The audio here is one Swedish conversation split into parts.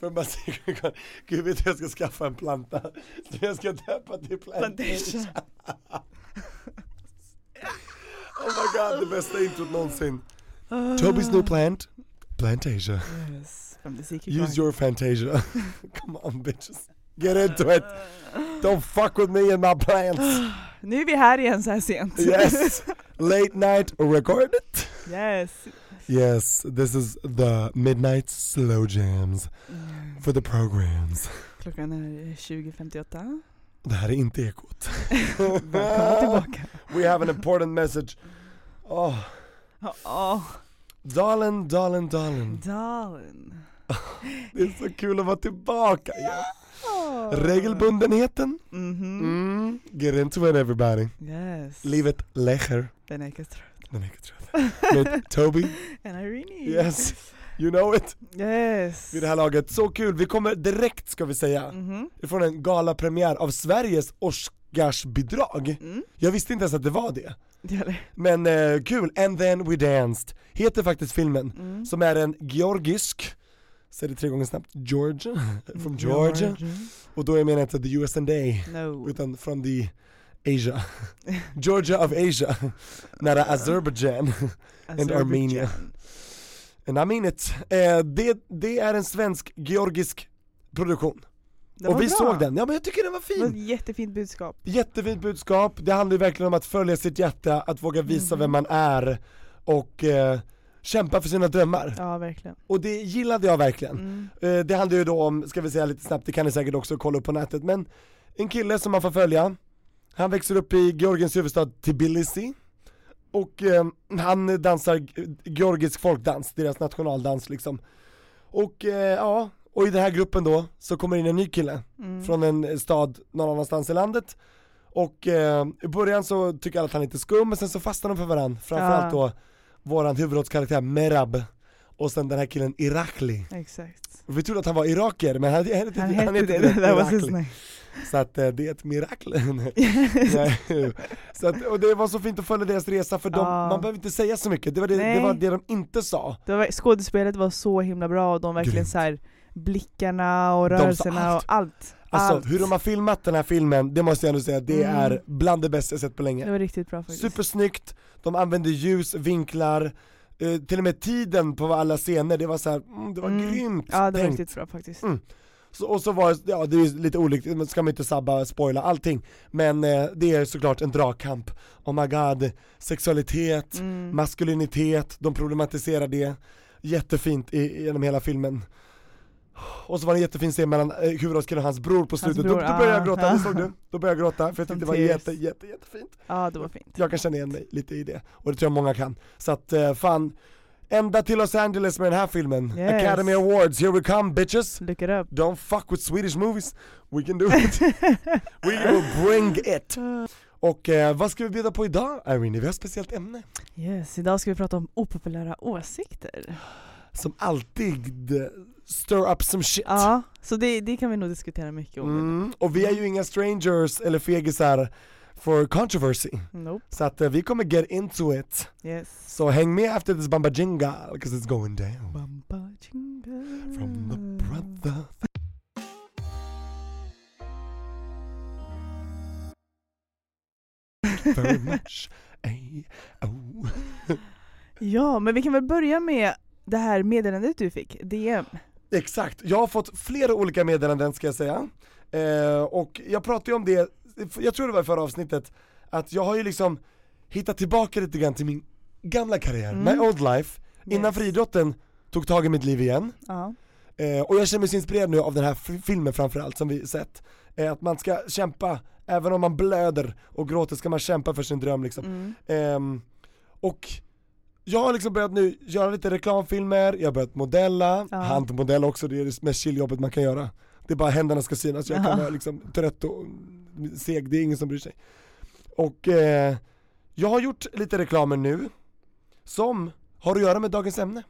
Från My Secret Garden. Gud, vet du, jag ska skaffa en planta. Så jag ska döpa till Plantasia. Oh my god, det bästa introt någonsin. Toby's new plant, Plantasia. Yes, from the Secret Garden. Use your Fantasia. Come on, bitches. Get into it. Don't fuck with me and my plants. Nu är vi här igen så här sent. Yes. Late night recorded. Yes. Yes, this is the Midnight Slow Jams for the programs. Klockan är 20:58. Det här är inte ekot. Välkomna tillbaka. We have an important message. Oh. Oh. Darling, darling, darling. Darling. Det är så kul att vara tillbaka. Yeah. Oh. Regelbundenheten. Mm-hmm. Mm. Get into it, everybody. Yes. Livet lecher. Den är extra. Den äger tröden. Med Toby. And Irene. Yes. You know it. Yes. Vid det här laget. Så kul. Vi kommer direkt, ska vi säga, från en galapremiär av Sveriges Oscarsbidrag. Mm. Jag visste inte ens att det var det. Men kul. And Then We Danced heter faktiskt filmen. Mm. Som är en georgisk, säg det 3 gånger snabbt, Georgia. From Georgia. Och då är jag menar inte the US and day. No. Utan from the Asia. Georgia of Asia. Nära Azerbajdzjan and Armenia. And I mean it. Det är en svensk-georgisk produktion. Och vi såg den. Ja, men jag tycker den var fin. Det var ett jättefint budskap. Jättefint budskap. Det handlar ju verkligen om att följa sitt hjärta, att våga visa vem man är och kämpa för sina drömmar. Ja, verkligen. Och det gillade jag verkligen. Det handlar ju då om, ska vi säga lite snabbt, det kan ni säkert också kolla upp på nätet, men en kille som man får följa. Han växer upp i Georgiens huvudstad Tbilisi och han dansar georgisk folkdans, deras nationaldans liksom. Och ja, och i den här gruppen då så kommer in en ny kille från en stad någon annanstans i landet. Och i början så tycker alla att han är lite skum, men sen så fastnar de för varandra. Framförallt då våran huvudrollskaraktär Merab och sen den här killen Irakli. Exakt. Vi trodde att han var iraker, men han hette det. Det var så nice. Så att det är ett mirakel. Så att, och det var så fint att följa deras resa. För de, man behöver inte säga så mycket. Det var det de inte sa. Skådespelet var så himla bra. Och de verkligen så här, blickarna och rörelserna allt. Och allt. Alltså allt. Hur de har filmat den här filmen, det måste jag ändå säga, det är bland det bästa jag sett på länge. Det var riktigt bra faktiskt. Supersnyggt. De använde ljus, vinklar, till och med tiden på alla scener. Det var så här, det var grymt. Ja, det var riktigt bra faktiskt. Så, och så var det är lite olyckligt, men ska man inte spoila allting. Men det är såklart en dragkamp. Oh my god, sexualitet, maskulinitet, de problematiserar det jättefint genom hela filmen. Och så var det en jättefin scen mellan huvudrollen och hans bror på slutet. Bror, då började jag gråta, det såg du? Då började jag gråta för jag tyckte det var jättefint. Ja, det var fint. Jag kan känna igen mig lite i det. Och det tror jag många kan. Så att fan, ända till Los Angeles med den här filmen. Yes. Academy Awards, here we come bitches. Look it up. Don't fuck with Swedish movies. We can do it. We will bring it. Och vad ska vi bjuda på idag, Irene? Vi har ett speciellt ämne. Yes, idag ska vi prata om opopulära åsikter. Som alltid stir up some shit. Ja, så det kan vi nog diskutera mycket om. Och vi är ju inga strangers eller fegisar for controversy. Nope. Så att vi kommer get into it. Yes. Så häng med efter this Bamba Jinga, because it's going down. Bamba Jinga. From the brother. Very much. Ja, men vi kan väl börja med det här meddelandet du fick, DM. Exakt, jag har fått flera olika meddelanden ska jag säga. Och jag pratade ju om det, jag tror det var i förra avsnittet, att jag har ju liksom hittat tillbaka lite grann till min gamla karriär, my old life, innan friidrotten tog tag i mitt liv igen. Och jag känner mig så inspirerad nu av den här filmen framförallt som vi sett. Att man ska kämpa, även om man blöder och gråter ska man kämpa för sin dröm liksom. Och jag har liksom börjat nu göra lite reklamfilmer, jag har börjat modella, handmodell också, det är det mest chilljobbet man kan göra. Det är bara händerna ska synas, jag kan vara liksom trött och seg, det är ingen som bryr sig. Och jag har gjort lite reklamer nu som har att göra med dagens ämne.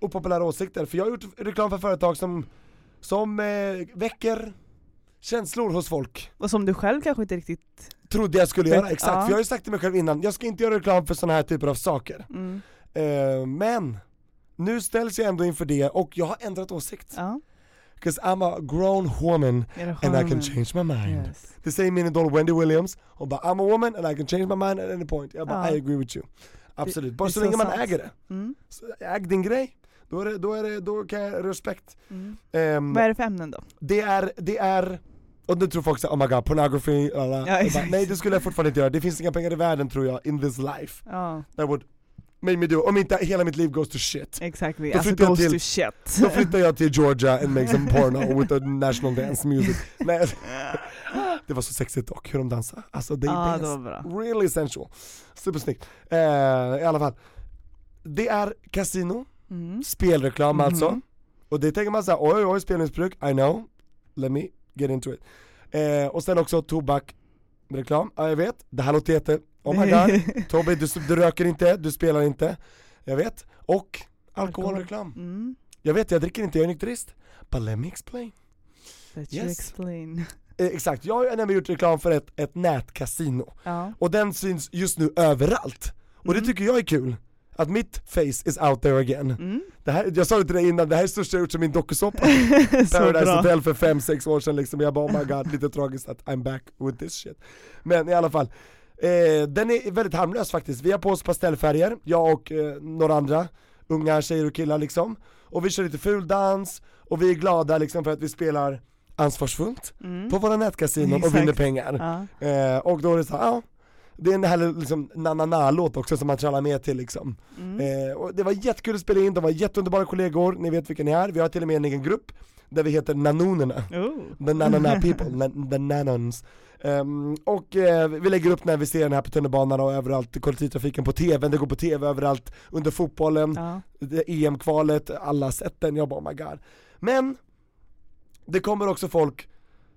Opopulära åsikter, för jag har gjort reklam för företag som väcker känslor hos folk. Och som du själv kanske inte riktigt trodde jag skulle göra, exakt. För jag har ju sagt till mig själv innan, jag ska inte göra reklam för sådana här typer av saker. Men nu ställs jag ändå inför det och jag har ändrat åsikt. Because I'm a grown woman and I can change my mind. Yes. Det säger min idol Wendy Williams. Hon bara, I'm a woman and I can change my mind at any point. Jag bara, I agree with you. Absolut, bara så länge man äger det. Äg din grej. Då kan jag respekt. Vad är det för ämnen då? Det är och nu tror folk så, oh my god, pornography. Nej, det skulle jag fortfarande inte göra. Det finns inga pengar i världen tror jag, in this life. That would make me do. Om inte hela mitt liv goes to shit. Exactly, as it goes to shit. Då flyttar jag till Georgia and make some porno with a national dance music. Nej, det var så sexigt och hur de dansar. Alltså det är really sensual. Supersnyggt. I alla fall. Det är kasino. Spelreklam alltså. Och det tänker man så här, oj, spelningsbruk, I know, let me get into it. Och sen också tobakreklam, jag vet, det här låter jätte, oh my god, Tobi, du röker inte, du spelar inte, jag vet. Och alkoholreklam. Jag vet, jag dricker inte, jag är nykterist. But let me explain. Let you explain. Exakt, jag har nämligen gjort reklam för ett nätkasino. Och den syns just nu överallt. Och det tycker jag är kul. Att mitt face is out there again. Det här, jag sa det till dig innan, det här är största ut som min dokusoppa. Paradise Hotel för 5-6 år sedan liksom. Jag bara, oh my god, lite tragiskt att I'm back with this shit. Men i alla fall, den är väldigt harmlös faktiskt. Vi har på oss pastellfärger, jag och några andra unga tjejer och killar liksom. Och vi kör lite ful dans. Och vi är glada liksom för att vi spelar ansvarsfullt på våra nätkasinon. Exakt. Och vinner pengar. Och då är det så här, det är en här liksom nanana-låt också som man trallar med till liksom. Och det var jättekul att spela in, de var jätteunderbara kollegor, ni vet vilka ni är. Vi har till och med en egen grupp där vi heter Nanonerna. The Nanana people, the Nanons. Och vi lägger upp när vi ser den här på tunnelbanan och överallt i kollektivtrafiken, på tv, det går på tv överallt, under fotbollen, EM-kvalet, alla sätten, jag bara oh my god. Men det kommer också folk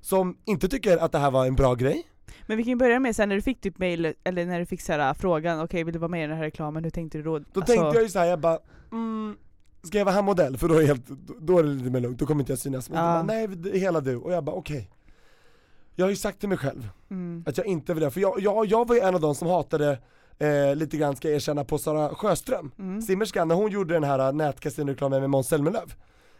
som inte tycker att det här var en bra grej. Men vi kan ju börja med sen när du fick typ mail, eller när du fick så här frågan, okej, vill du vara med i den här reklamen, hur tänkte du då? Då tänkte jag ju såhär, jag bara ska jag vara här modell? För då är det lite mer lugnt, då kommer inte jag synas. Men jag bara, nej, hela du. Och jag bara okej. Jag har ju sagt till mig själv att jag inte vill det. För jag var ju en av de som hatade lite grann, ska jag erkänna, på Sara Sjöström, simmerskan, när hon gjorde den här nätkasinoreklamen med Måns Zelmerlöw,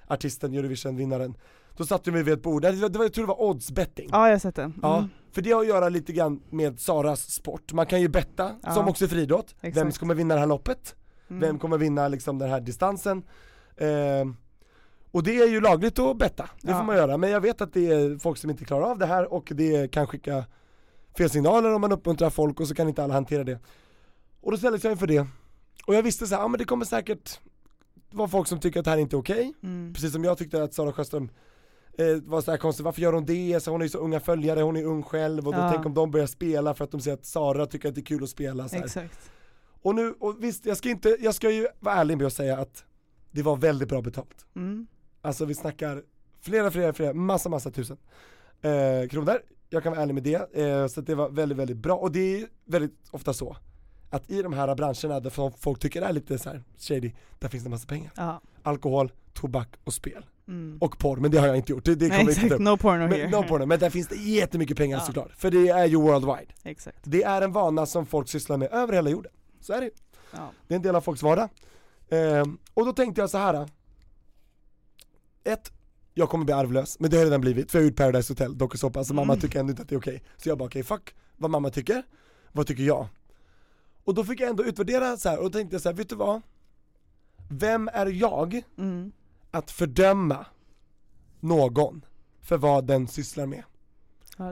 artisten, Eurovision-vinnaren. Då satt jag mig vid ett bord. Jag tror det var oddsbetting. Ja, jag har sett det. Ja, för det har att göra lite grann med Saras sport. Man kan ju betta, som också friidrott. Vem kommer vinna det här loppet? Vem kommer vinna liksom den här distansen? Och det är ju lagligt att betta. Det får man göra. Men jag vet att det är folk som inte klarar av det här. Och det kan skicka fel signaler om man uppmuntrar folk. Och så kan inte alla hantera det. Och då ställdes jag inför det. Och jag visste så här, men det kommer säkert var folk som tycker att det här inte är okej. Mm. Precis som jag tyckte att Sara Sjöström var så här konstigt. Varför gör hon det? Så hon är ju så unga följare, hon är ung själv. Och då tänk om de börjar spela för att de ser att Sara tycker att det är kul att spela. Så här. Exakt. Och nu, och visst, jag ska ju vara ärlig med att säga att det var väldigt bra betalt. Mm. Alltså vi snackar flera, massa tusen kronor. Jag kan vara ärlig med det. Så det var väldigt, väldigt bra. Och det är väldigt ofta så att i de här branscherna där folk tycker det är lite så här shady, där finns det en massa pengar. Ja. Alkohol, tobak och spel. Mm. Och porr, men det har jag inte gjort. Det kommer inte upp. No porno here. No porno, men där finns det jättemycket pengar såklart. För det är ju worldwide. Exakt. Det är en vana som folk sysslar med över hela jorden. Så är det. Ja. Det är en del av folks vardag. Och då tänkte jag så här. Ett, jag kommer bli arvlös. Men det har redan blivit. För jag har gjort Paradise Hotel, dokusåpa. Så mamma tycker ändå inte att det är okej. Så jag bara okej, fuck vad mamma tycker. Vad tycker jag? Och då fick jag ändå utvärdera så här. Och då tänkte jag så här, vet du vad? Vem är jag att fördöma någon för vad den sysslar med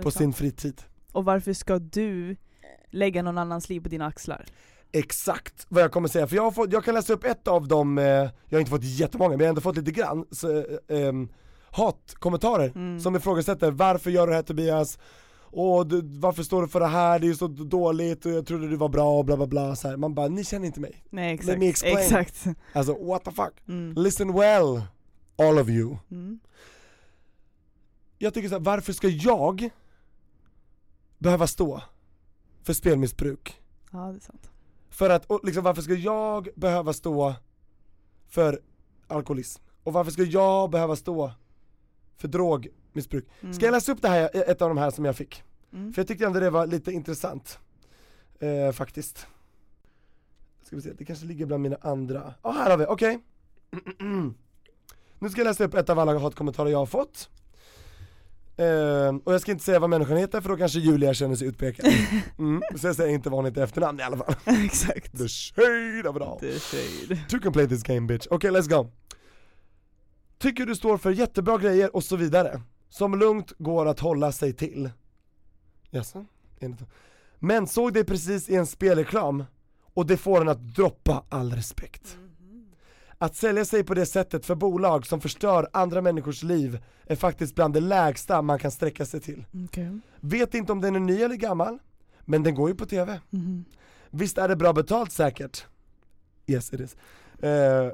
på sin fritid? Och varför ska du lägga någon annans liv på dina axlar? Exakt vad jag kommer säga. För jag kan läsa upp ett av dem. Jag har inte fått jättemånga, men jag har ändå fått lite grann hatkommentarer som ifrågasätter. Varför gör du det här, Tobias? Och varför står du för det här? Det är ju så dåligt och jag trodde du var bra och bla bla bla. Så här. Man bara, ni känner inte mig. Nej, exakt. Let me explain. Exakt. Alltså, what the fuck? Mm. Listen well, all of you. Mm. Jag tycker så här, varför ska jag behöva stå för spelmissbruk? Ja, det är sant. För att, och liksom, varför ska jag behöva stå för alkoholism? Och varför ska jag behöva stå för drogmissbruk? Mm. Ska jag läsa upp det här, ett av de här som jag fick? Mm. För jag tyckte ändå det var lite intressant. Faktiskt. Ska vi se, det kanske ligger bland mina andra. Ja, här har vi, okej. Nu ska jag läsa upp ett av alla hatkommentarer jag har fått. Och jag ska inte säga vad människan heter, för då kanske Julia känner sig utpekad. Så jag säger inte vad hon heter efternamn i alla fall. Exakt. The shade of it all. The shade. You can play this game, bitch. Okej, let's go. Tycker du står för jättebra grejer och så vidare, som lugnt går att hålla sig till. Jaså? Men såg det precis i en spelreklam, och det får en att droppa all respekt. Att sälja sig på det sättet för bolag som förstör andra människors liv är faktiskt bland det lägsta man kan sträcka sig till. Okay. Vet inte om den är ny eller gammal, men den går ju på tv. Visst är det bra betalt säkert. Yes, it is.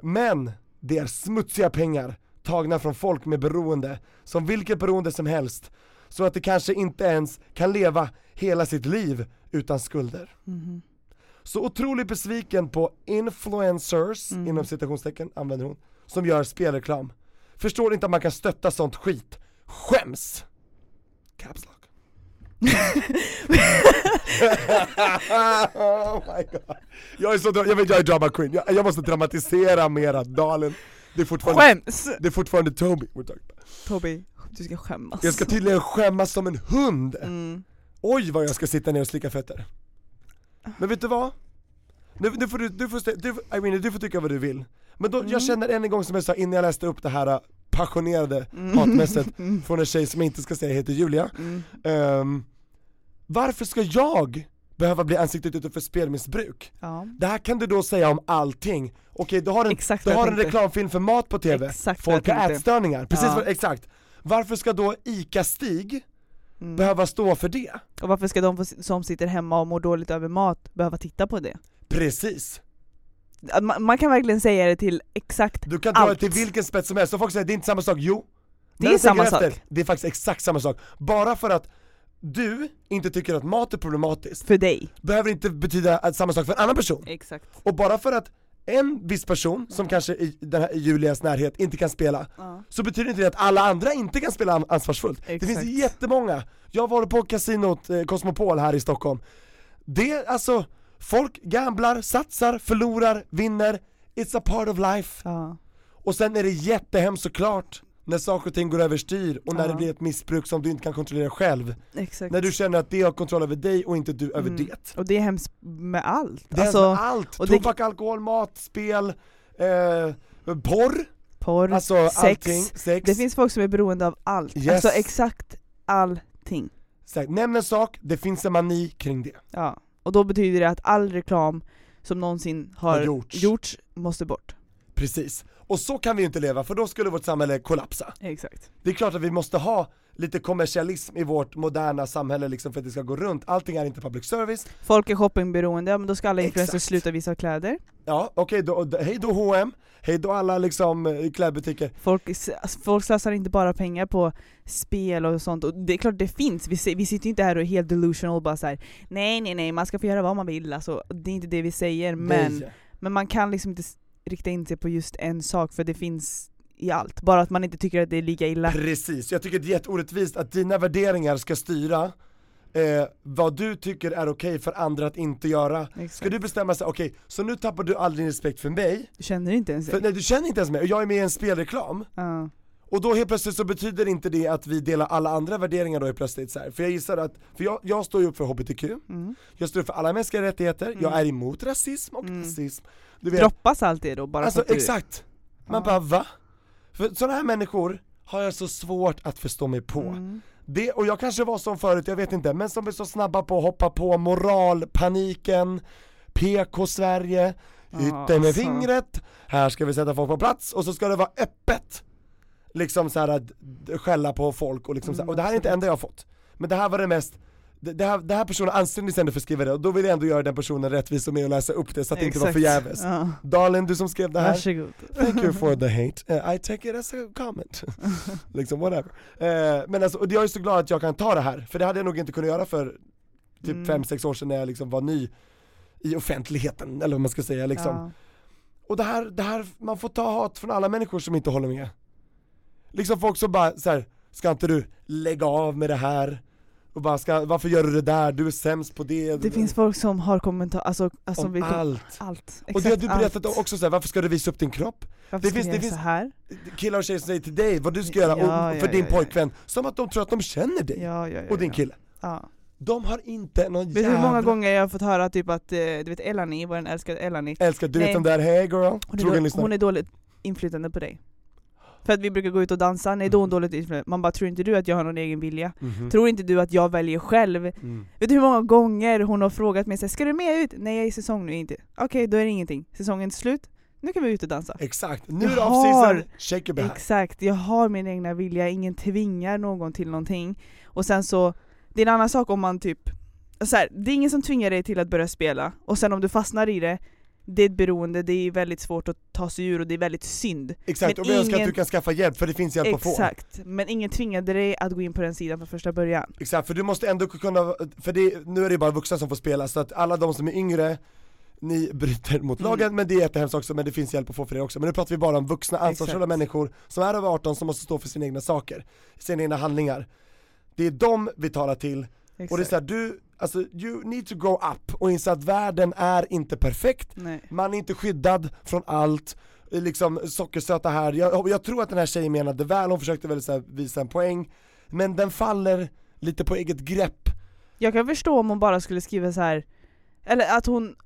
Men det är smutsiga pengar tagna från folk med beroende, som vilket beroende som helst, så att det kanske inte ens kan leva hela sitt liv utan skulder. Så otroligt besviken på influencers, inom citationstecken använder hon, som gör spelreklam. Förstår inte att man kan stötta sånt skit. Skäms! Caps lock. Oh my god. Jag är drama queen. Jag måste dramatisera mera, Dalen. Det är fortfarande Toby. Toby, du ska skämmas. Jag ska tydligen skämmas som en hund. Oj, vad jag ska sitta ner och slicka fötter. Men vet du vad? Nu får du får tycka vad du vill. Men då, jag känner en gång som jag sa innan jag läste upp det här passionerade hatmässet från en tjej som jag inte ska säga heter Julia. Varför ska jag behöva bli ansiktet utåt för spelmissbruk? Det här kan du då säga om allting. Okej, du har en reklamfilm för mat på tv. Exakt. Folk har ätstörningar. Precis, exakt. Varför ska då ICA-Stig behöva stå för det? Och varför ska de som sitter hemma och mår dåligt över mat behöva titta på det? Precis. Man kan verkligen säga det till exakt allt. Du kan dra det till vilken spets som helst. Så folk säger, det är inte samma sak. Jo, det är samma sak. Det är faktiskt exakt samma sak. Bara för att du inte tycker att mat är problematiskt för dig, behöver inte betyda att samma sak för en annan person. Exakt. Och bara för att en viss person som kanske i den här Julias närhet inte kan spela, så betyder inte det att alla andra inte kan spela ansvarsfullt. Exakt. Det finns jättemånga. Jag var på kasinot Cosmopol här i Stockholm. Det, alltså, folk gamblar, satsar, förlorar, vinner. It's a part of life. Och sen är det jättehemskt såklart när saker och ting går överstyr, och när det blir ett missbruk som du inte kan kontrollera själv. Exakt. När du känner att det har kontroll över dig och inte du över det. Och det är hemskt med allt. Det är hemskt med allt. Och tobak, alkohol, mat, spel, porr, alltså, sex. Allting, sex. Det finns folk som är beroende av allt. Yes. Alltså exakt allting. Exakt. Nämn en sak, det finns en mani kring det. Ja. Och då betyder det att all reklam som någonsin har gjorts måste bort. Precis. Och så kan vi ju inte leva, för då skulle vårt samhälle kollapsa. Exakt. Det är klart att vi måste ha lite kommersialism i vårt moderna samhälle liksom, för att det ska gå runt. Allting är inte public service. Folk är shoppingberoende, ja, men då ska alla influencers sluta visa kläder. Ja, okej, då, hej då H&M. Hej då alla liksom klädbutiker. Folk slösar inte bara pengar på spel och sånt. Och det är klart det finns. Vi sitter ju inte här och är helt delusional och bara så här, nej, man ska få göra vad man vill. Alltså, det är inte det vi säger, men man kan liksom inte rikta in sig på just en sak, för det finns i allt. Bara att man inte tycker att det är lika illa. Precis, jag tycker det är jätteorättvist att dina värderingar ska styra vad du tycker är okej för andra att inte göra. Exakt. Ska du bestämma sig, okej, så nu tappar du all din respekt för mig. Du känner inte ens mig. Nej, du känner inte ens mig. Och jag är med i en spelreklam. Och då helt plötsligt så betyder inte det att vi delar alla andra värderingar då helt plötsligt så här. För jag gissar att, för jag står ju upp för HBTQ. Jag står upp för alla mänskliga rättigheter. Jag är emot rasism och rasism. Du vet. Droppas allt det då bara. Alltså exakt. Man bara, va? För sådana här människor har jag så svårt att förstå mig på. Det, och jag kanske var som förut, jag vet inte. Men som är så snabba på att hoppa på moralpaniken, PK-Sverige, ytter med fingret. Här ska vi sätta folk på plats. Och så ska det vara öppet. Liksom så här att skälla på folk. Och, liksom så här. Och det här är inte enda jag har fått. Men det här var det mest. Det här personen anständigtvis för skriva det. Och då vill jag ändå göra den personen rättvis och med och läsa upp det så att det inte var förgäves. Darling, du som skrev det här. Varsågod. Thank you for the hate. I take it as a comment. liksom whatever. Men alltså, och jag är så glad att jag kan ta det här. För det hade jag nog inte kunnat göra för typ 5-6 år sedan när jag liksom var ny i offentligheten. Eller vad man ska säga. Liksom. Ja. Och det här, man får ta hat från alla människor som inte håller med. Liksom folk som bara så här, ska inte du lägga av med det här? Och bara, varför gör du det där? Du är sämst på det. Det finns folk som har kommentarer. Alltså om allt. Exakt, och det har du berättat om också. Så här, varför ska du visa upp din kropp? Varför det finns så här? Killar och tjejer som säger till dig vad du ska göra för din pojkvän. Som att de tror att de känner dig. Och din kille. Ja. De har inte någon jävla... Hur många gånger jag har fått höra typ att, du vet Elani, var den älskade Elani. Älskar du den där, hey girl. Hon är dåligt inflytande på dig. För att vi brukar gå ut och dansa. Nej, då är hon dåligt influens. Man bara, tror inte du att jag har någon egen vilja? Tror inte du att jag väljer själv? Vet du hur många gånger hon har frågat mig, ska du med ut? Nej, jag är i säsong nu inte. Okej, då är det ingenting. Säsongen är slut. Nu kan vi ut och dansa. Exakt. Nu är det off-season. Shake your back. Exakt. Jag har min egna vilja. Ingen tvingar någon till någonting. Och sen så, det är en annan sak om man typ... Så här, det är ingen som tvingar dig till att börja spela. Och sen om du fastnar i det... Det är ett beroende, det är väldigt svårt att ta sig ur och det är väldigt synd. Exakt, men och jag önskar att du kan skaffa hjälp för det finns hjälp att få. Exakt, men ingen tvingade dig att gå in på den sidan från första början. Exakt, för du måste ändå kunna, för det, nu är det bara vuxna som får spela så att alla de som är yngre, ni bryter mot lagen, men det är jättehemskt också, men det finns hjälp att få för det också. Men nu pratar vi bara om vuxna, ansvarsfulla människor som är över 18 som måste stå för sina egna saker, sina egna handlingar. Det är dem vi talar till. Exakt. Och det är så här, du... Alltså, you need to grow up och inse att världen är inte perfekt. Nej. Man är inte skyddad från allt. Liksom sockersöta här. Jag tror att den här tjejen menade väl. Hon försökte väl så här visa en poäng. Men den faller lite på eget grepp. Jag kan förstå om hon bara skulle skriva så här. Eller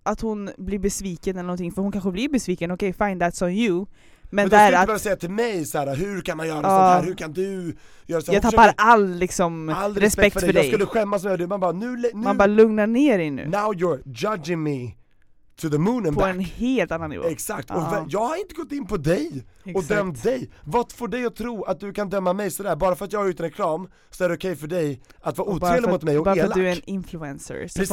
att hon blir besviken eller någonting. För hon kanske blir besviken. Okej, fine, that's on you. Men då skulle du bara säga till mig så här, hur kan man göra sånt här, hur kan du göra så? Jag tappar all respekt för dig. Jag skulle skämmas med dig. Man bara lugna ner dig nu. Now you're judging me to the moon and på back. En helt annan nivå. Exakt, och jag har inte gått in på dig och dömt dig. Vad får dig att tro att du kan döma mig sådär? Bara för att jag är utan reklam så är det okej för dig att vara otrevlig mot mig och elak. Bara för att du är en influencer så,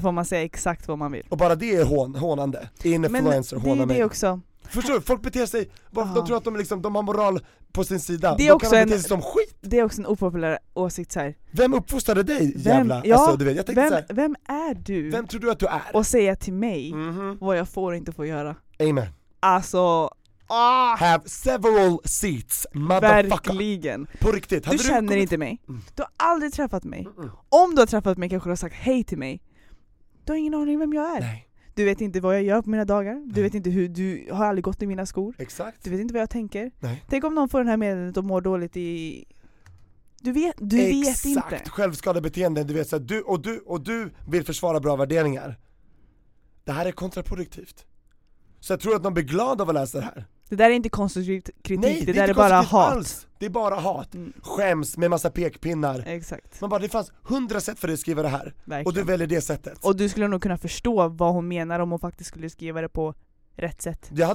får man säga exakt vad man vill. Och bara det är hånande. Influencer hånar mig. Men det är det också. Förstår du? Folk beter sig, de tror att de har moral på sin sida. Det är också de en som skit. Det är också en opopulär åsikt så här. Vem uppfostrade dig, jävla? Ja, alltså, du vet, jag tänkte så här, vem är du? Vem tror du att du är? Och säga till mig vad jag får och inte får göra. Amen. Alltså, have several seats, motherfucker. Verkligen. På riktigt. Du känner inte mig. Du har aldrig träffat mig. Om du har träffat mig kanske du har sagt hej till mig. Du har ingen aning vem jag är. Nej. Du vet inte vad jag gör på mina dagar. Du vet inte hur, du har aldrig gått i mina skor. Exakt. Du vet inte vad jag tänker. Nej. Tänk om någon får den här meddelandet och mår dåligt i... Du vet inte. Exakt, självskadebeteenden. Du vet, så att du vill försvara bra värderingar. Det här är kontraproduktivt. Så jag tror att de blir glada av att läsa det här. Det där är inte konstruktiv kritik. Nej, det där är bara hat. Alls. Det är bara hat. Skäms med massa pekpinnar. Exakt. Man bara, det fanns 100 sätt för dig att skriva det här. Verkligen. Och du väljer det sättet. Och du skulle nog kunna förstå vad hon menar om hon faktiskt skulle skriva det på rätt sätt. Jag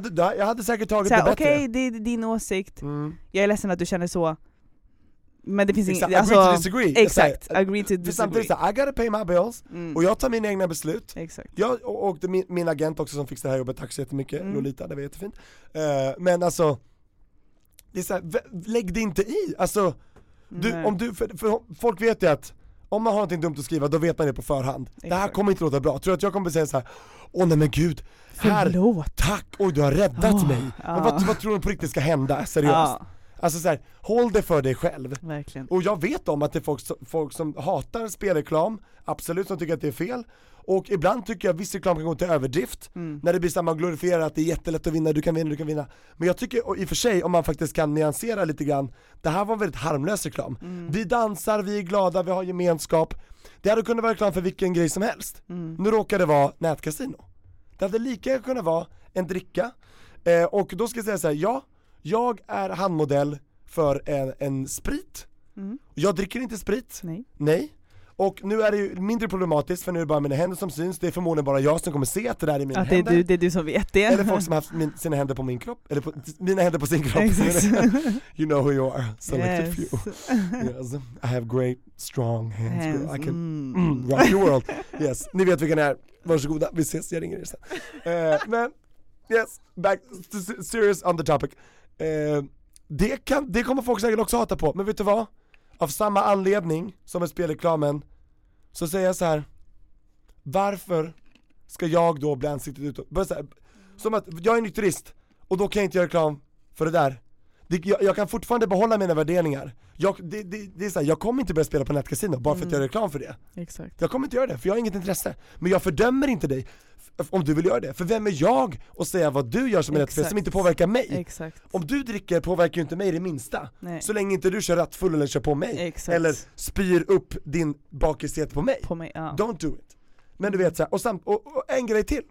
hade säkert tagit såhär, det bättre. Okej, det är din åsikt. Mm. Jag är ledsen att du känner så. Men det finns inget... Alltså, agree to disagree. Exakt, agree to disagree. I gotta pay my bills. Mm. Och jag tar mina egna beslut. Exakt. Jag och min agent också som fixade det här jobbet, tack så jättemycket. Mm. Lolita, det var jättefint. Men alltså... Det är så här, lägg det inte i. Alltså, för folk vet ju att om man har någonting dumt att skriva, då vet man det på förhand. Exakt. Det här kommer inte låta bra. Tror att jag kommer säga så här: åh nej men gud, här, tack, oj du har räddat mig. Men vad tror du på riktigt ska hända, seriöst? Alltså så här, håll det för dig själv. Verkligen. Och jag vet om att det är folk som hatar spelreklam, absolut, som tycker att det är fel. Och ibland tycker jag att viss reklam kan gå till överdrift. När det blir så att man glorifierar att det är jättelätt att vinna, du kan vinna. Men jag tycker i och för sig, om man faktiskt kan nyansera lite grann, det här var en väldigt harmlös reklam. Vi dansar, vi är glada, vi har gemenskap. Det hade kunnat vara reklam för vilken grej som helst. Nu råkar det vara nätkasino. Det hade lika kunnat vara en dricka. Och då ska jag säga så här: jag är handmodell för en sprit. Jag dricker inte sprit. Nej. Och nu är det ju mindre problematiskt, för nu är det bara mina händer som syns. Det är förmodligen bara jag som kommer se att det där är mina händer. Det är du som vet det. Eller folk som har haft sina händer på min kropp. Eller mina händer på sin kropp. You know who you are. Selected few. Yes. I have great strong hands. I can rock your world. Yes. Ni vet vilken är. Varsågoda. Vi ses. Jag ringer er sen. Men yes. Back to serious on the topic. Det kommer folk säkert också hata på. Men vet du vad? Av samma anledning som med spelreklamen så säger jag så här: varför ska jag då bli ansiktet utåt? Som att jag är nykterist och då kan jag inte göra reklam för det där. Jag kan fortfarande behålla mina värderingar. Det är så här, jag kommer inte börja spela på nätkasino bara för att jag gör reklam för det. Exakt. Jag kommer inte göra det, för jag har inget intresse. Men jag fördömer inte dig om du vill göra det. För vem är jag att säga vad du gör som är rättfärdigt, som inte påverkar mig? Exakt. Om du dricker påverkar ju inte mig det minsta. Nej. Så länge inte du kör rattfull eller kör på mig. Exakt. Eller spyr upp din bakishet på mig ja. Don't do it. Men du vet så här, och en grej till.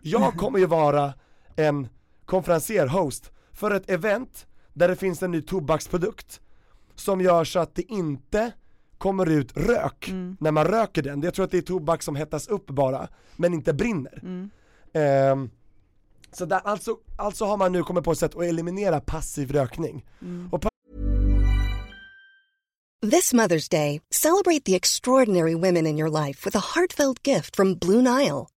Jag kommer ju vara en konferenser, host för ett event där det finns en ny tobaksprodukt som gör så att det inte kommer ut rök när man röker den. Jag tror att det är tobak som hettas upp bara, men inte brinner. Så där, alltså har man nu kommit på ett sätt att eliminera passiv rökning. This Mother's Day, celebrate the extraordinary women in your life with a heartfelt gift from Blue Nile.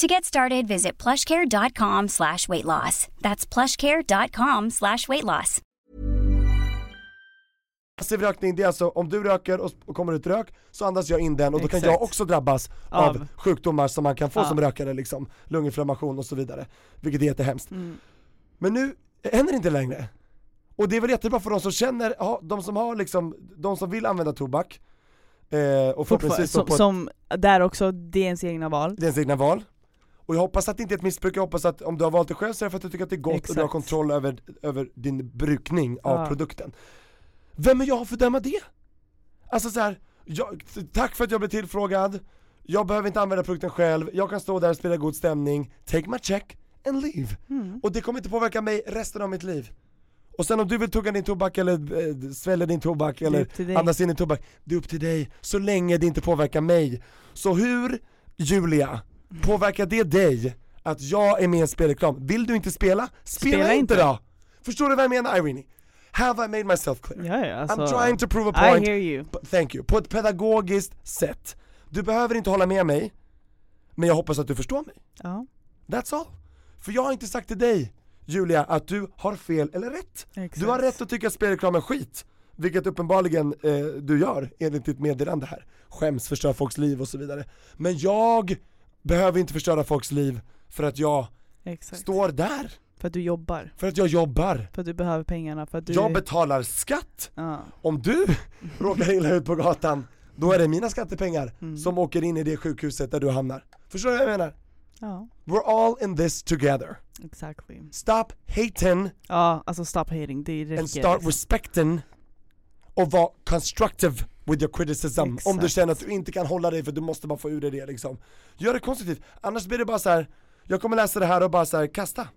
To get started, visit plushcare.com/weightloss. That's plushcare.com/weightloss. Passiv rökning, det är alltså om du röker och kommer ut rök så andas jag in den och då kan jag också drabbas av sjukdomar som man kan få som rökare, liksom lunginflammation och så vidare, vilket är jättehemskt. Men nu händer det inte längre. Och det är väl jättebra för de som känner, de som har liksom, de som vill använda tobak och precis som där också, det är ens egna val. Det är ens egna val. Och jag hoppas att det inte är ett missbruk. Jag hoppas att om du har valt det själv så är det för att du tycker att det är gott och du har kontroll över din brukning av produkten. Vem är jag för att döma det? Alltså så här, tack för att jag blev tillfrågad. Jag behöver inte använda produkten själv. Jag kan stå där och spela god stämning. Take my check and leave. Och det kommer inte påverka mig resten av mitt liv. Och sen om du vill tugga din tobak eller svälja din tobak eller andas in din tobak, det är upp till dig. Så länge det inte påverkar mig. Så hur, Julia, påverkar det dig att jag är med i en spelreklam? Vill du inte spela? Spela inte då! Förstår du vad jag menar, Irene? Have I made myself clear? Yeah, alltså, I'm trying to prove a point. I hear you. Thank you. På ett pedagogiskt sätt. Du behöver inte hålla med mig, men jag hoppas att du förstår mig. That's all. För jag har inte sagt till dig, Julia, att du har fel eller rätt. Du har rätt att tycka att spelreklam är skit, vilket uppenbarligen du gör enligt ditt meddelande här. Skäms, förstör folks liv och så vidare. Men jag behöver inte förstöra folks liv för att jag står där. För att du jobbar. För att jag jobbar. För att du behöver pengarna. För att du... Jag betalar skatt. Om du råkar illa ut på gatan, då är det mina skattepengar som åker in i det sjukhuset där du hamnar. Förstår du vad jag menar? We're all in this together. Exactly. Stop hating. Alltså stop hating. Det räcker. And start respecting. Och vara constructive with your criticism. Om du känner att du inte kan hålla dig, för du måste bara få ur dig det liksom. Gör det konstruktivt. Annars blir det bara så här. Jag kommer läsa det här och bara så här, kasta.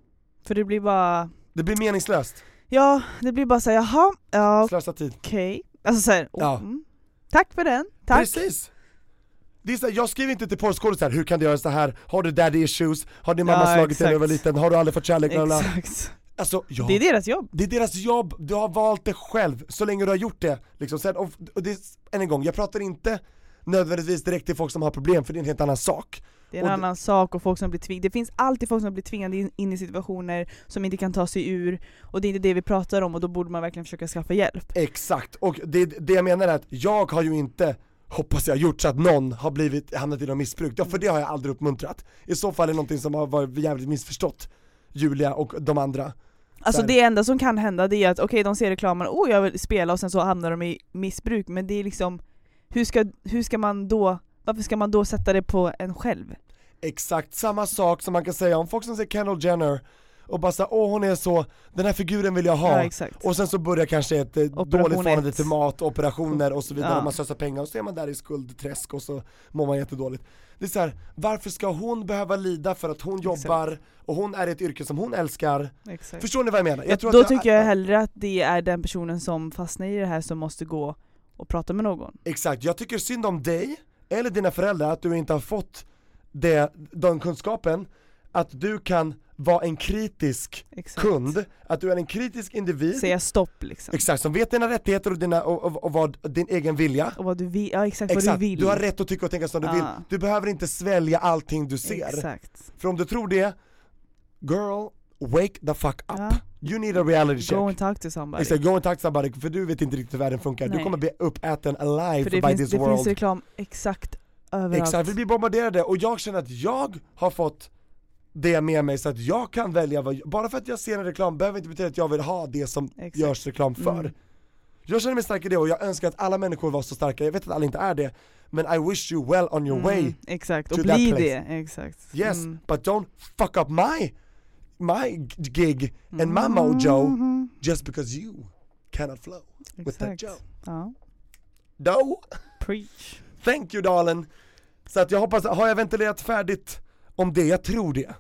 För det blir bara... Det blir meningslöst. Ja, det blir bara så här, jaha. Ja, slösa tid. Okej. Alltså så här, tack för den. Tack. Precis. Det är så här, jag skriver inte till porrskådor så här, hur kan du göra så här? Har du daddy issues? Har din mamma slagit dig när du var liten? Har du aldrig fått kärlek? Exakt. Alltså, det är deras jobb. Det är deras jobb. Du har valt det själv så länge du har gjort det. Liksom. Sen, och det, än en gång, jag pratar inte nödvändigtvis direkt till folk som har problem, för det är en helt annan sak. Det är en annan sak, och folk som blir tvingade. Det finns alltid folk som blir tvingade in i situationer som inte kan ta sig ur, och det är inte det vi pratar om, och då borde man verkligen försöka skaffa hjälp. Exakt, och det jag menar är att jag har ju inte, hoppas jag, gjort så att någon har hamnat i någon missbruk. Ja, för det har jag aldrig uppmuntrat. I så fall är det någonting som har varit jävligt missförstått, Julia och de andra. Alltså det enda som kan hända, det är att de ser reklamen, jag vill spela, och sen så hamnar de i missbruk. Men det är liksom, hur ska man då... Varför ska man då sätta det på en själv? Exakt samma sak som man kan säga om folk som säger Kendall Jenner och bara säger, hon är så, den här figuren vill jag ha. Ja, och sen så börjar kanske ett dåligt förhållande till mat, operationer och så vidare, och man slösar pengar och så är man där i skuldträsk och så mår man jättedåligt. Det är så här, varför ska hon behöva lida för att hon jobbar och hon är i ett yrke som hon älskar? Förstår ni vad jag menar? Jag tror då att tycker jag hellre att det är den personen som fastnar i det här som måste gå och prata med någon. Exakt, jag tycker synd om dig eller dina föräldrar att du inte har fått den kunskapen att du kan vara en kritisk kund, att du är en kritisk individ, säga stopp liksom. Exakt, som vet dina rättigheter och vad din egen vilja och vad du vill, vad du vill. Du har rätt att tycka och tänka som du vill. Du behöver inte svälja allting du ser. Exakt. För om du tror det, girl, wake the fuck up. You need a reality check. Go and talk to somebody. Exakt, go and talk to somebody. För du vet inte riktigt hur världen funkar. Nej. Du kommer bli uppäten alive by this world. Det finns reklam exakt överallt. Exakt, vi blir bombarderade. Och jag känner att jag har fått det med mig så att jag kan välja. Bara för att jag ser en reklam behöver inte betyda att jag vill ha det som görs reklam för. Jag känner mig stark i det, och jag önskar att alla människor var så starka. Jag vet att alla inte är det. Men I wish you well on your way. Exakt, och bli det. Exakt. Yes, but don't fuck up my gig and my mojo just because you cannot flow with that Joe. No. Preach. Thank you, darling. Så att jag hoppas, har jag ventilerat färdigt om det? Jag tror det.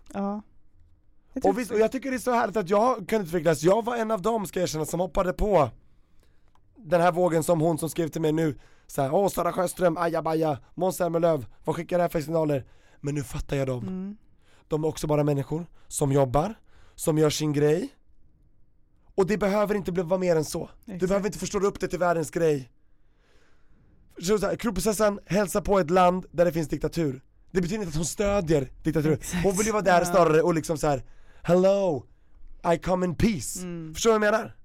Och, visst, och jag tycker det är så härligt att jag kan utvecklas. Jag var en av dem, ska jag erkänna, som hoppade på den här vågen som hon som skrev till mig nu. Såhär, åh Sara Sjöström, ajabaja, Måns Zelmerlöw, vad skickar det här för signaler? Men nu fattar jag dem. Mm. De är också bara människor som jobbar, som gör sin grej. Och det behöver inte bli mer än så. Exakt. Du behöver inte förstå upp det till världens grej. Kronprinsessan hälsar på ett land där det finns diktatur. Det betyder inte att hon stödjer diktatur. Exakt. Hon vill ju vara där snarare och liksom så här: hello, I come in peace. Mm. Förstår du vad jag menar?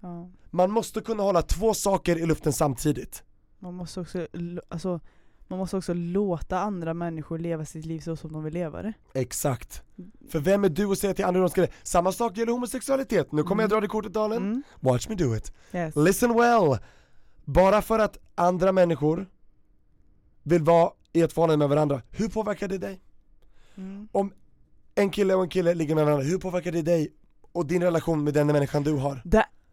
Ja. Man måste kunna hålla två saker i luften samtidigt. Man måste också, alltså, man måste också låta andra människor leva sitt liv så som de vill leva det. Exakt. För vem är du att säga till andra hur de ska leva? Samma sak gäller homosexualitet. Nu kommer jag dra det kortet, Dalen. Mm. Watch me do it. Yes. Listen well. Bara för att andra människor vill vara i ett förhållande med varandra, hur påverkar det dig? Mm. Om en kille och en kille ligger med varandra, hur påverkar det dig och din relation med den människan du har?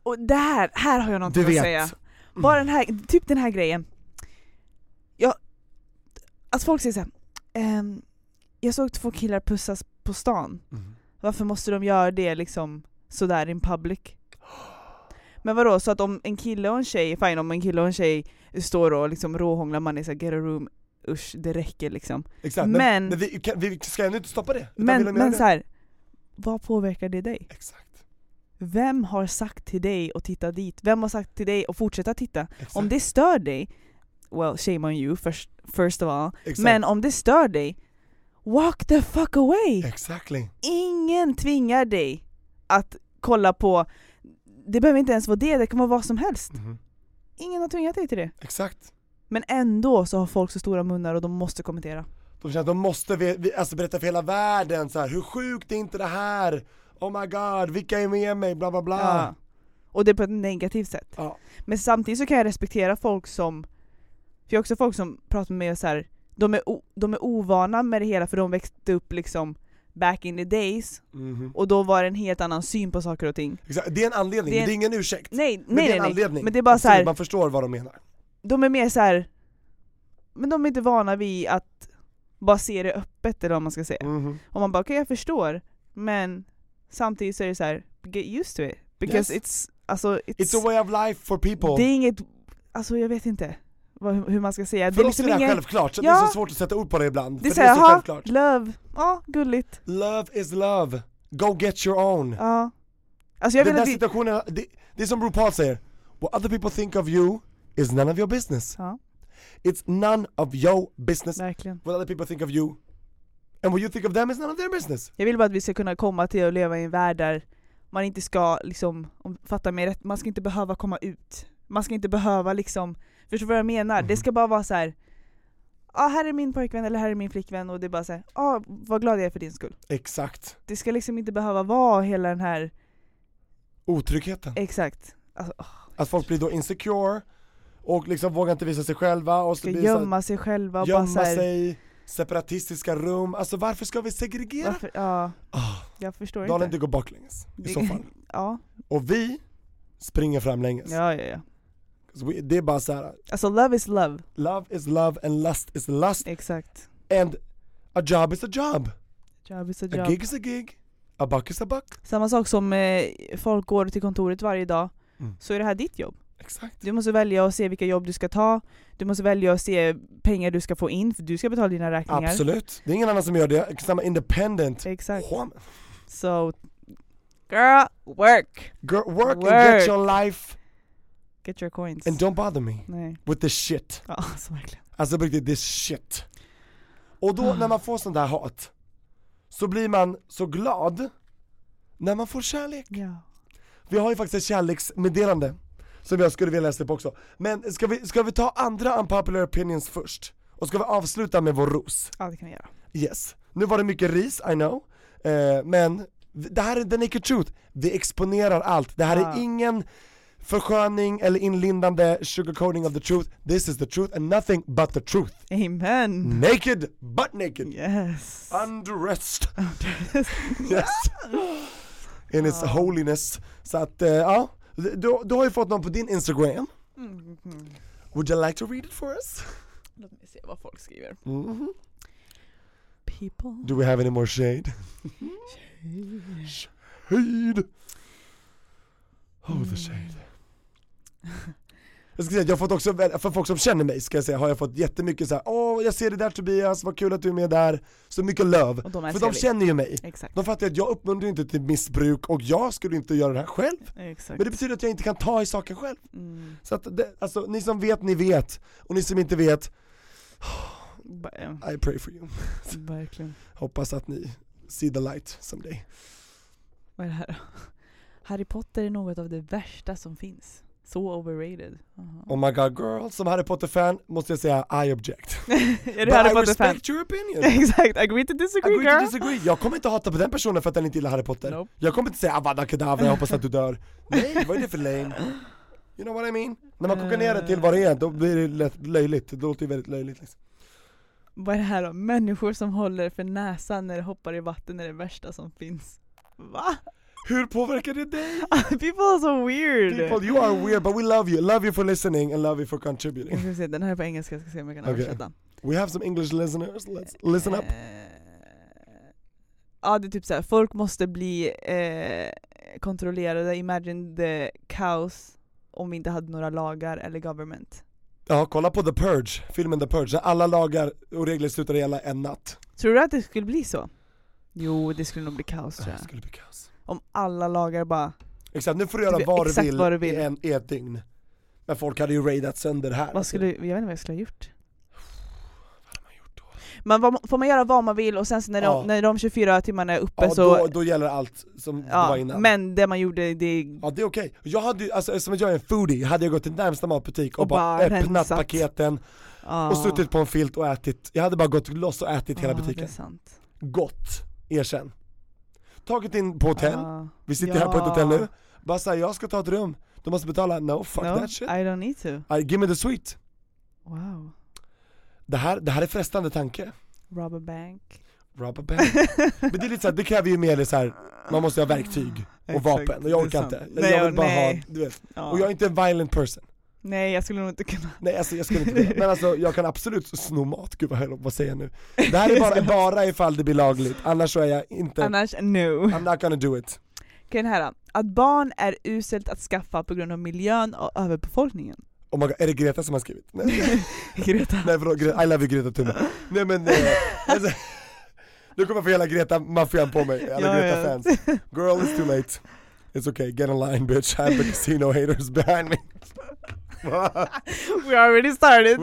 Och det här har jag någonting att säga. Bara den här, typ den här grejen. Att folk säger så här, jag såg två killar pussas på stan. Mm. Varför måste de göra det liksom sådär in public? Men vadå, så att om en kille och en tjej, fine, om en kille och en tjej står och liksom råhånglar, man är så här, get a room, usch, det räcker liksom. Exakt, men vi ska ju inte stoppa det. Men så här, vad påverkar det dig? Exakt. Vem har sagt till dig att titta dit? Vem har sagt till dig att fortsätta titta? Exakt. Om det stör dig, well, shame on you first of all. Exakt. Men om det stör dig, walk the fuck away. Exactly. Ingen tvingar dig att kolla på. Det behöver inte ens vara det. Det kan vara vad som helst. Mm-hmm. Ingen har tvingat dig till det. Exakt. Men ändå så har folk så stora munnar och de måste kommentera. De känner att de måste alltså berätta för hela världen så här, hur sjukt är inte det här? Oh my god, vilka är med mig? Bla bla bla. Ja. Och det är på ett negativt sätt. Ja. Men samtidigt så kan jag respektera folk som, för jag har också folk som pratar med mig och så här, de är ovana med det hela för de växte upp liksom back in the days. Mm-hmm. Och då var det en helt annan syn på saker och ting. Exakt. Det är en anledning, det är ingen ursäkt. Nej, det är en anledning. Men det är bara så här, man förstår vad de menar. De är mer så här, men de är inte vana vid att bara se det öppet eller vad man ska säga. Mm-hmm. Och man bara, okej, jag förstår, men samtidigt så är det så här, get used to it because yes. It's alltså it's a way of life for people. Det är inget, alltså jag vet inte hur man ska säga. För det är liksom inget självklart. Ja, det är så svårt att sätta ord på det ibland. Det är så självklart. Love. Ja, gulligt. Love is love. Go get your own. Ja. Alltså jag vet inte. Det är som RuPaul säger. What other people think of you is none of your business. Ja. It's none of your business. Verkligen. What other people think of you and what you think of them is none of their business. Jag vill bara att vi ska kunna komma till att leva i en värld där man inte ska liksom, fatta mig rätt, man ska inte behöva komma ut. Man ska inte behöva liksom, förstår vad jag menar? Mm. Det ska bara vara så här, här är min pojkvän eller här är min flickvän och det är bara så här, vad glad jag är för din skull. Exakt. Det ska liksom inte behöva vara hela den här otryggheten. Exakt. Alltså, att folk blir då insecure och liksom vågar inte visa sig själva och ska gömma sig själva och gömma bara så här, sig, separatistiska rum. Alltså varför ska vi segregera? Varför? Ja. Jag förstår inte. Dalen, du går baklänges i så fall. Ja. Och vi springer framlänges. Ja. Det är bara så här. Alltså love is love. Love is love and lust is lust. Exakt. And a job is a job. A job is a job. A gig is a gig. A buck is a buck. Samma sak som folk går till kontoret varje dag. Mm. Så är det här ditt jobb. Exakt. Du måste välja och se vilka jobb du ska ta. Du måste välja och se pengar du ska få in. För du ska betala dina räkningar. Absolut. Det är ingen annan som gör det. Samma independent. Exakt. So, girl, work. Girl, work and get your life. Get your coins. And don't bother me. Nej. With this shit. Ja, så verkligen. Alltså riktigt, this shit. Och då när man får sån där hat så blir man så glad när man får kärlek. Ja. Vi har ju faktiskt ett kärleksmeddelande som jag skulle vilja läsa på också. Men ska vi ta andra unpopular opinions först? Och ska vi avsluta med vår ros? Ja, det kan vi göra. Yes. Nu var det mycket ris, I know. Men det här är the naked truth. Vi exponerar allt. Det här är ingen försköning eller inlindande sugarcoating of the truth. This is the truth and nothing but the truth. Amen. Naked but naked. Yes. Undressed. Yes. In its holiness. Så att, du har ju fått någon på din Instagram. Mm-hmm. Would you like to read it for us? Låt mig se vad folk skriver. Mm-hmm. People. Do we have any more shade? Shade. Oh, the shade. Jag ska säga att jag har fått också, för folk som känner mig ska jag säga, har jag fått jättemycket så här: åh, jag ser det där Tobias, vad kul att du är med där. Så mycket löv, för de känner ju mig. Exakt. De fattar att jag uppmuntrar inte till missbruk och jag skulle inte göra det här själv. Exakt. Men det betyder att jag inte kan ta i saken själv. Mm. Så att det, alltså, ni som vet, ni vet. Och ni som inte vet, I pray for you. Verkligen. Hoppas att ni see the light someday. Vad är det här? Harry Potter är något av det värsta som finns. Så overrated. Uh-huh. Oh my god girl, som Harry Potter-fan måste jag säga I object. Är du Harry Potter-fan? I respect your opinion. Exakt, agree to disagree, agree girl. To disagree. Jag kommer inte hata på den personen för att den inte gillar Harry Potter. Nope. Jag kommer inte säga Avada Kedavra, jag hoppas att du dör. Nej, vad är det för lame? You know what I mean? När man kokar ner det till vad det är, då blir det löjligt. Då låter det väldigt löjligt liksom. Vad är det här då? Människor som håller för näsan när de hoppar i vatten är det värsta som finns. Va? Hur påverkar det dig? People are so weird. People, you are weird, but we love you. Love you for listening and love you for contributing. Jag ska se, den här är på engelska, jag ska se om jag kan översätta. We have some English listeners, let's listen up. Ja, det är typ så här, folk måste bli kontrollerade. Imagine the chaos om vi inte hade några lagar eller government. Ja, kolla på The Purge, filmen The Purge. Alla lagar och regler slutar gälla en natt. Tror du att det skulle bli så? Jo, det skulle nog bli kaos, tror jag. Det skulle bli kaos. Om alla lagar bara... Exakt, nu får du göra vad du vill i ett dygn. Men folk hade ju raidat sönder här. Vad skulle, jag vet inte vad jag skulle ha gjort. Vad har man gjort då? Får man göra vad man vill och sen så när de 24 timmarna är uppe så... Ja, då gäller allt som var innan. Men det man gjorde, det... Ja, det är okej. Jag hade ju, alltså som jag är en foodie, hade jag gått till närmsta matbutik och bara öppnat paketen och suttit på en filt och ätit. Jag hade bara gått loss och ätit hela butiken. Det är sant. Gott, erkänn. Tagit in på hotell. Vi sitter här på ett hotell nu. Bara säger jag ska ta ett rum. De måste betala. No, fuck that shit. I don't need to. Give me the suite. Wow. Det här är frestande tanke. Rob a bank. Men det är lite så här, det kräver ju mer så här, man måste ha verktyg och vapen. Och jag orkar inte. Jag vill bara ha, du vet. Och jag är inte en violent person. Nej, jag skulle nog inte kunna. Nej, alltså, jag skulle inte kunna. Men alltså, jag kan absolut sno mat. Gud, vad säger jag nu? Det här är bara ifall det blir lagligt. Annars så är jag inte... Annars, no. I'm not gonna do it. Okej, den här då. Att barn är uselt att skaffa på grund av miljön och överbefolkningen. Oh my God, är det Greta som har skrivit? Nej. Greta. Nej, förlåt, I love you, Greta Thunberg. Nej, men... Alltså, nu kommer jag få hela Greta-maffian på mig. Alla Greta-fans. Girl, it's too late. It's okay, get in line, bitch. I have the casino haters behind me. We already started.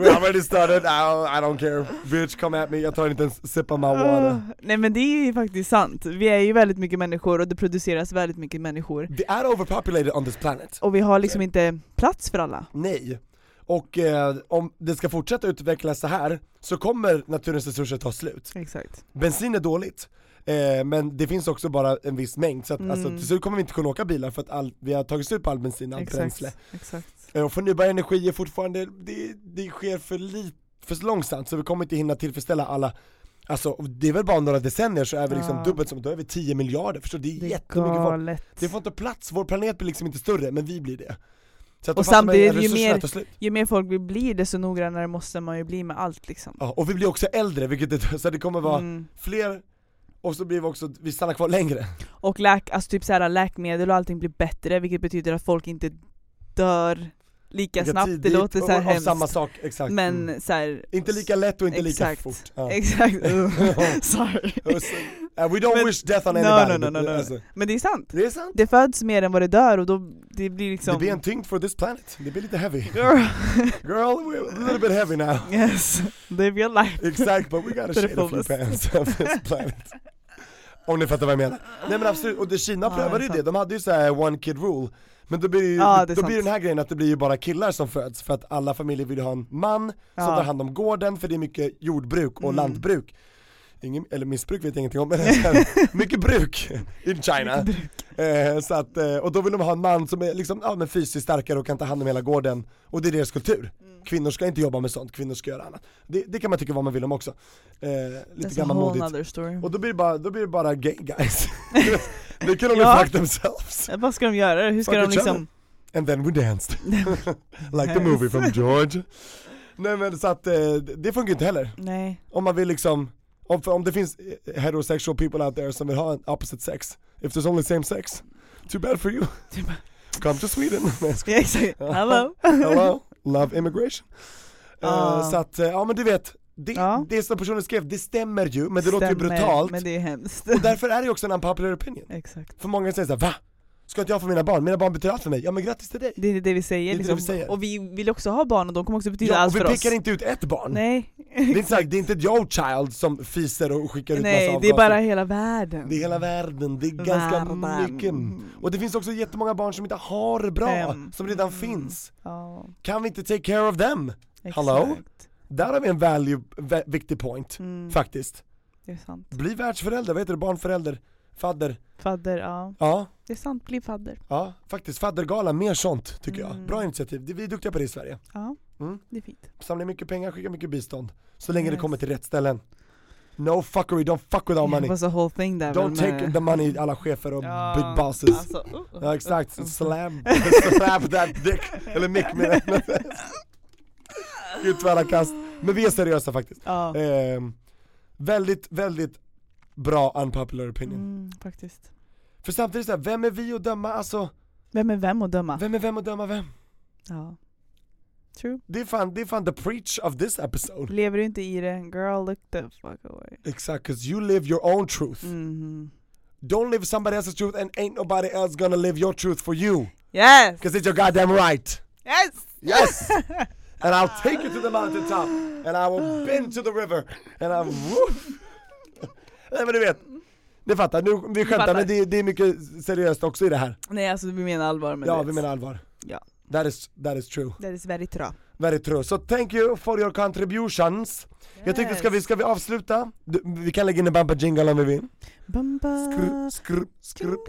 I don't care. Bitch, come at me. Jag tar inte en sipp av my water. Nej, men det är ju faktiskt sant. Vi är ju väldigt mycket människor och det produceras väldigt mycket människor. Det är overpopulated on this planet. Och vi har liksom inte plats för alla. Nej. Och om det ska fortsätta utvecklas så här så kommer naturens resurser ta slut. Exakt. Bensin är dåligt. Men det finns också bara en viss mängd. Så att, alltså, till slut kommer vi inte kunna åka bilar för att vi har tagit slut på all bensin och all bränsle. Exakt. Och förnybar energi är fortfarande, det sker för långsamt. Så vi kommer inte hinna tillfredsställa alla. Alltså, det är väl bara några decennier så är vi liksom dubbelt som, då är vi 10 miljarder. Förstår du? Det är jättemycket galet. Det får inte plats, vår planet blir liksom inte större, men vi blir det. Så att och samtidigt, ju mer folk vi blir, desto noggrannare måste man ju bli med allt liksom. Ja, och vi blir också äldre, vilket så det kommer vara fler. Och så blir vi också, vi stannar kvar längre. Och alltså typ så här, läkemedel och allting blir bättre, vilket betyder att folk inte dör lika snabbt. Det låter så här hemskt. Och samma sak, exakt. Men så här, inte lika lätt och inte lika fort. Ja. Exakt. Sorry. We don't wish death on anybody. No. Alltså. Men det är sant. Det är sant. Det föds mer än vad det dör och då det blir liksom... Det blir en tyngd for this planet. Det blir lite heavy. Girl, we're a little bit heavy now. Yes. Live your life. Exakt, but we gotta shade a few pants on this planet. Om ni fattar vad jag menar. Nej men absolut, och Kina prövade ju det. De hade ju så här one kid rule. Men då blir det ju blir den här grejen att det blir ju bara killar som föds. För att alla familjer vill ha en man som tar hand om gården. För det är mycket jordbruk och lantbruk. Ingen, eller missbruk vet jag ingenting om. Men mycket bruk i China. Så att, och då vill de ha en man som är liksom, men fysiskt starkare och kan ta hand om hela gården. Och det är deras kultur. Kvinnor ska inte jobba med sånt, kvinnor ska göra annat. Det kan man tycka vad man vill om också. Lite gammalmodigt. Och då blir det bara gay guys. They can only fuck themselves. Vad ska de göra? Hur ska de liksom... And then we danced. Like the movie from Georgia. Nej men så att det funkar inte heller. Nej. Om man vill liksom... Om det finns heterosexual people out there som vill ha en opposite sex, if there's only same sex, too bad for you. Come to Sweden. Yeah, exactly. Hello. Hello. Love immigration. Så att, ja men du vet, det som personen skrev, det stämmer ju, men det stämmer, låter ju brutalt. Men det är hemskt. Och därför är det också en unpopular opinion. Exakt. För många säger så här, va? Ska inte jag få mina barn betyder allt för mig. Ja men grattis till dig. Det är det vi säger, liksom. Det vi säger. Och vi vill också ha barn och de kommer också betyda allt för oss. Och vi pekar inte ut ett barn. Nej. Det är inte ett yo child som fiser och skickar ut massa avgaser. Nej, det är bara hela världen. Det är hela världen, det är ganska mycket. Och det finns också jättemånga barn som inte har det bra, som redan finns. Kan vi inte take care of them? Exakt. Hello? Där har vi en viktig point, faktiskt. Det är sant. Bli världsförälder, vad heter det? Barnförälder. Fadder, ja. Det är sant, bli fadder. Ja, faktiskt. Faddergala, mer sånt tycker jag. Bra initiativ. Vi är duktiga på det i Sverige. Ja, det är fint. Samla mycket pengar, skicka mycket bistånd. Så länge det kommer till rätt ställen. No fuckery, don't fuck with our money. It was a whole thing där. Don't take the money, alla chefer och big bosses. Alltså, ja, exakt. Slap that dick. Eller mick med det. Utvära kast. Men vi är seriösa faktiskt. Ja. Väldigt, väldigt bra unpopular opinion. Faktiskt. För samtidigt så här, vem är vi att döma? Alltså, vem är vem att döma vem? Ja. True. Det är fan the preach of this episode. Lever du inte i det? Girl, look the fuck away. Exakt, 'cause you live your own truth. Don't live somebody else's truth and ain't nobody else gonna live your truth for you. Yes. 'Cause it's your goddamn right. Yes. And I'll take you to the mountaintop and I will bend to the river and I'll Nej men du vet, ni fattar, vi skämtar men det är mycket seriöst också i det här. Nej alltså vi menar allvar med det. Ja vi menar allvar. Ja. That is true. That is very true. Very true. So thank you for your contributions. Yes. Jag tyckte ska vi avsluta? Vi kan lägga in en bumper jingle om vi vill. Bumper. Skrupp.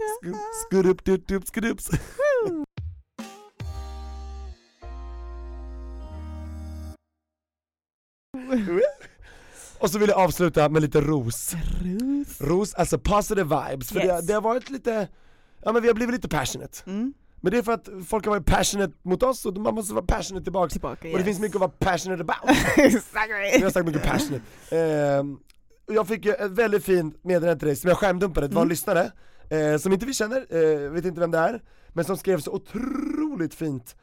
Och så vill jag avsluta med lite ros, alltså positive vibes. För det har varit lite, ja men vi har blivit lite passionate. Men det är för att folk har varit passionate mot oss och man måste vara passionate tillbaka. Och det finns mycket att vara passionate about. Exactly. Jag har sagt mycket passionate. Jag fick ju ett väldigt fint meddelande till dig som jag skärmdumpade. Det var en lyssnare som inte vi känner, vet inte vem det är. Men som skrev så otroligt fint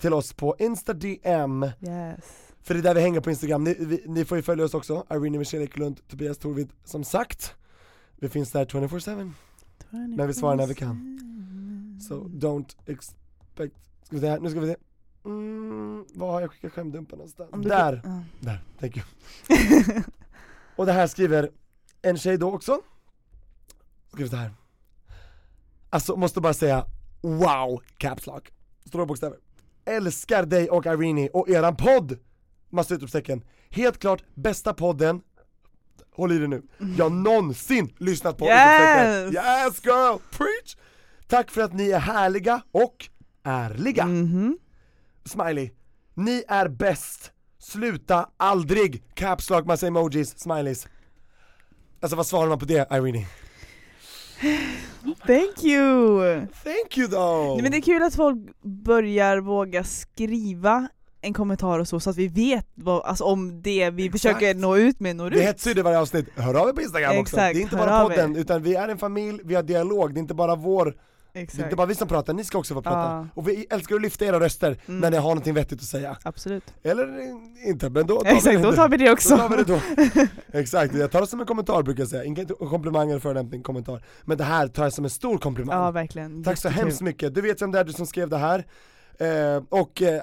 till oss på Insta DM. Yes. För det är där vi hänger på Instagram. Ni får ju följa oss också. Irene Michelle Ekelund, Tobias Thorvid. Som sagt, vi finns där 24/7. Men vi svarar när vi kan. So don't expect... Ska vi se här, nu ska vi se. Vad har jag skickat skämdumpa någonstans? Där, thank you. Och det här skriver en tjej då också. Skriver så här. Alltså, måste bara säga, wow, caps lock. Stora bokstäver. Älskar dig och Irene och eran podd. Massa utropstecken. Helt klart bästa podden. Håll i det nu. Jag någonsin lyssnat på. Yes girl, preach. Tack för att ni är härliga och ärliga. Smiley. Ni är bäst. Sluta aldrig. Caps lock, massa emojis, smileys. Alltså vad svarar man på det, Irene? Thank you though. Nej, men det är kul att folk börjar våga skriva en kommentar och så att vi vet vad, alltså, om det vi försöker nå ut med når ut. Det hetsar ju det varje avsnitt. Hör av er på Instagram också. Det är inte bara podden utan vi är en familj, vi har dialog. Det är inte bara vår. Det är inte bara vi som pratar, ni ska också få prata. Och vi älskar att lyfta era röster när ni har någonting vettigt att säga. Absolut. Eller inte, men då tar vi det också. Då tar vi det. Exakt, jag tar det som en kommentar brukar jag säga. Inga komplimanger eller förolämpning, kommentar. Men det här tar jag som en stor komplimang. Ja, verkligen. Tack så hemskt mycket. Du vet vem det är, du som skrev det här.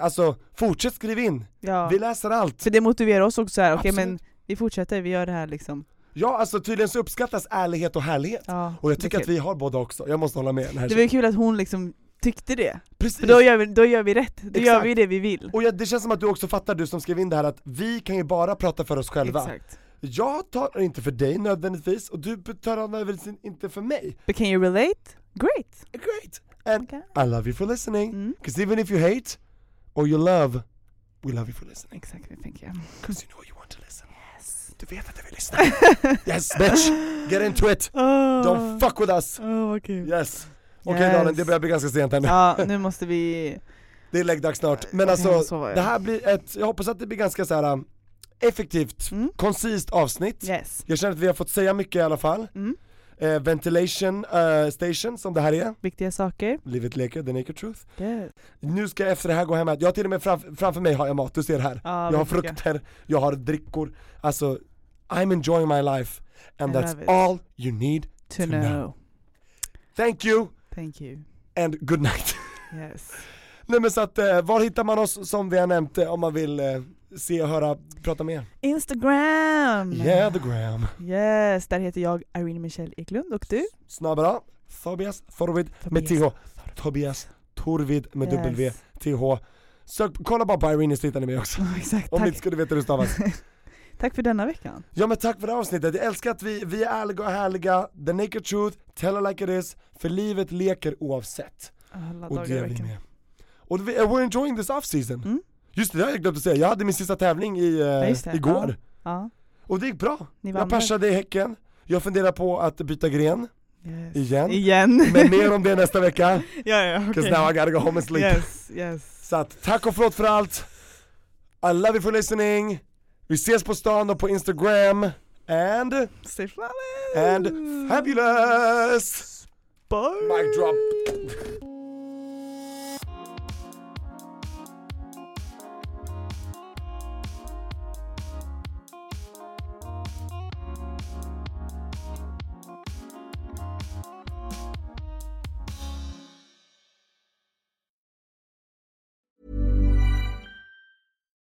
Alltså, fortsätt skriva in. Ja. Vi läser allt. För det motiverar oss också här. Okej, men vi fortsätter, vi gör det här liksom. Ja, alltså tydligen så uppskattas ärlighet och härlighet. Ja, och jag tycker att vi har båda också. Jag måste hålla med den här. Det var kul att hon liksom tyckte det. Precis. För då gör vi rätt. Då gör vi det vi vill. Och det känns som att du också fattar, du som skrev in det här, att vi kan ju bara prata för oss själva. Exakt. Jag talar inte för dig nödvändigtvis och du talar inte för mig. But can you relate? Great. And I love you for listening. 'Cause even if you hate or you love, we love you for listening. Exactly, thank you. 'Cause you know you want to listen. Du vet att du vill lyssna. Yes, bitch. Get into it. Don't fuck with us. Okay. Yes. Okej, Daniel, det börjar bli ganska sent här nu. Ja, nu måste vi... Det är läggdags snart. Men alltså, det här blir jag hoppas att det blir ganska så här effektivt, koncist avsnitt. Yes. Jag känner att vi har fått säga mycket i alla fall. Ventilation station, som det här är. Viktiga saker. Livet leker, the naked truth. Yes. Nu ska jag efter det här gå hem. Jag har till och med framför mig har jag mat, du ser här. Jag har frukter, jag har drickor. Alltså, I'm enjoying my life. And that's all you need to know. Thank you. Thank you. And good night. Yes. Nej, men så att, var hittar man oss som vi har nämnt om man vill... se och höra, prata med. Instagram! Yeah, the gram. Yes, där heter jag Irene Michelle Ekelund och du? Snabbra, Tobias Thorvid med TH. Tobias Thorvid med W-TH. Sök, kolla bara på Irene så hittar ni mig också. Oh, exakt, om ni inte skulle veta hur det stavas. Tack för denna veckan. Ja, men tack för det här avsnittet. Jag älskar att vi är ärliga och härliga. The naked truth, tell it like it is. För livet leker oavsett. Alla och dagar i veckan. Och we're enjoying this off-season. Mm. Just det, jag glömde att säga. Jag hade min sista tävling igår. Ja. Och det gick bra. Jag passade i Häcken. Jag funderar på att byta gren. Yes. Igen. Men mer om det nästa vecka. Ja, okay. 'Cause now I gotta go home and sleep. Yes. Så att, tack och förlåt för allt. I love you for listening. Vi ses på stan och på Instagram. And... stay flawless. And fabulous. Bye. Mic drop.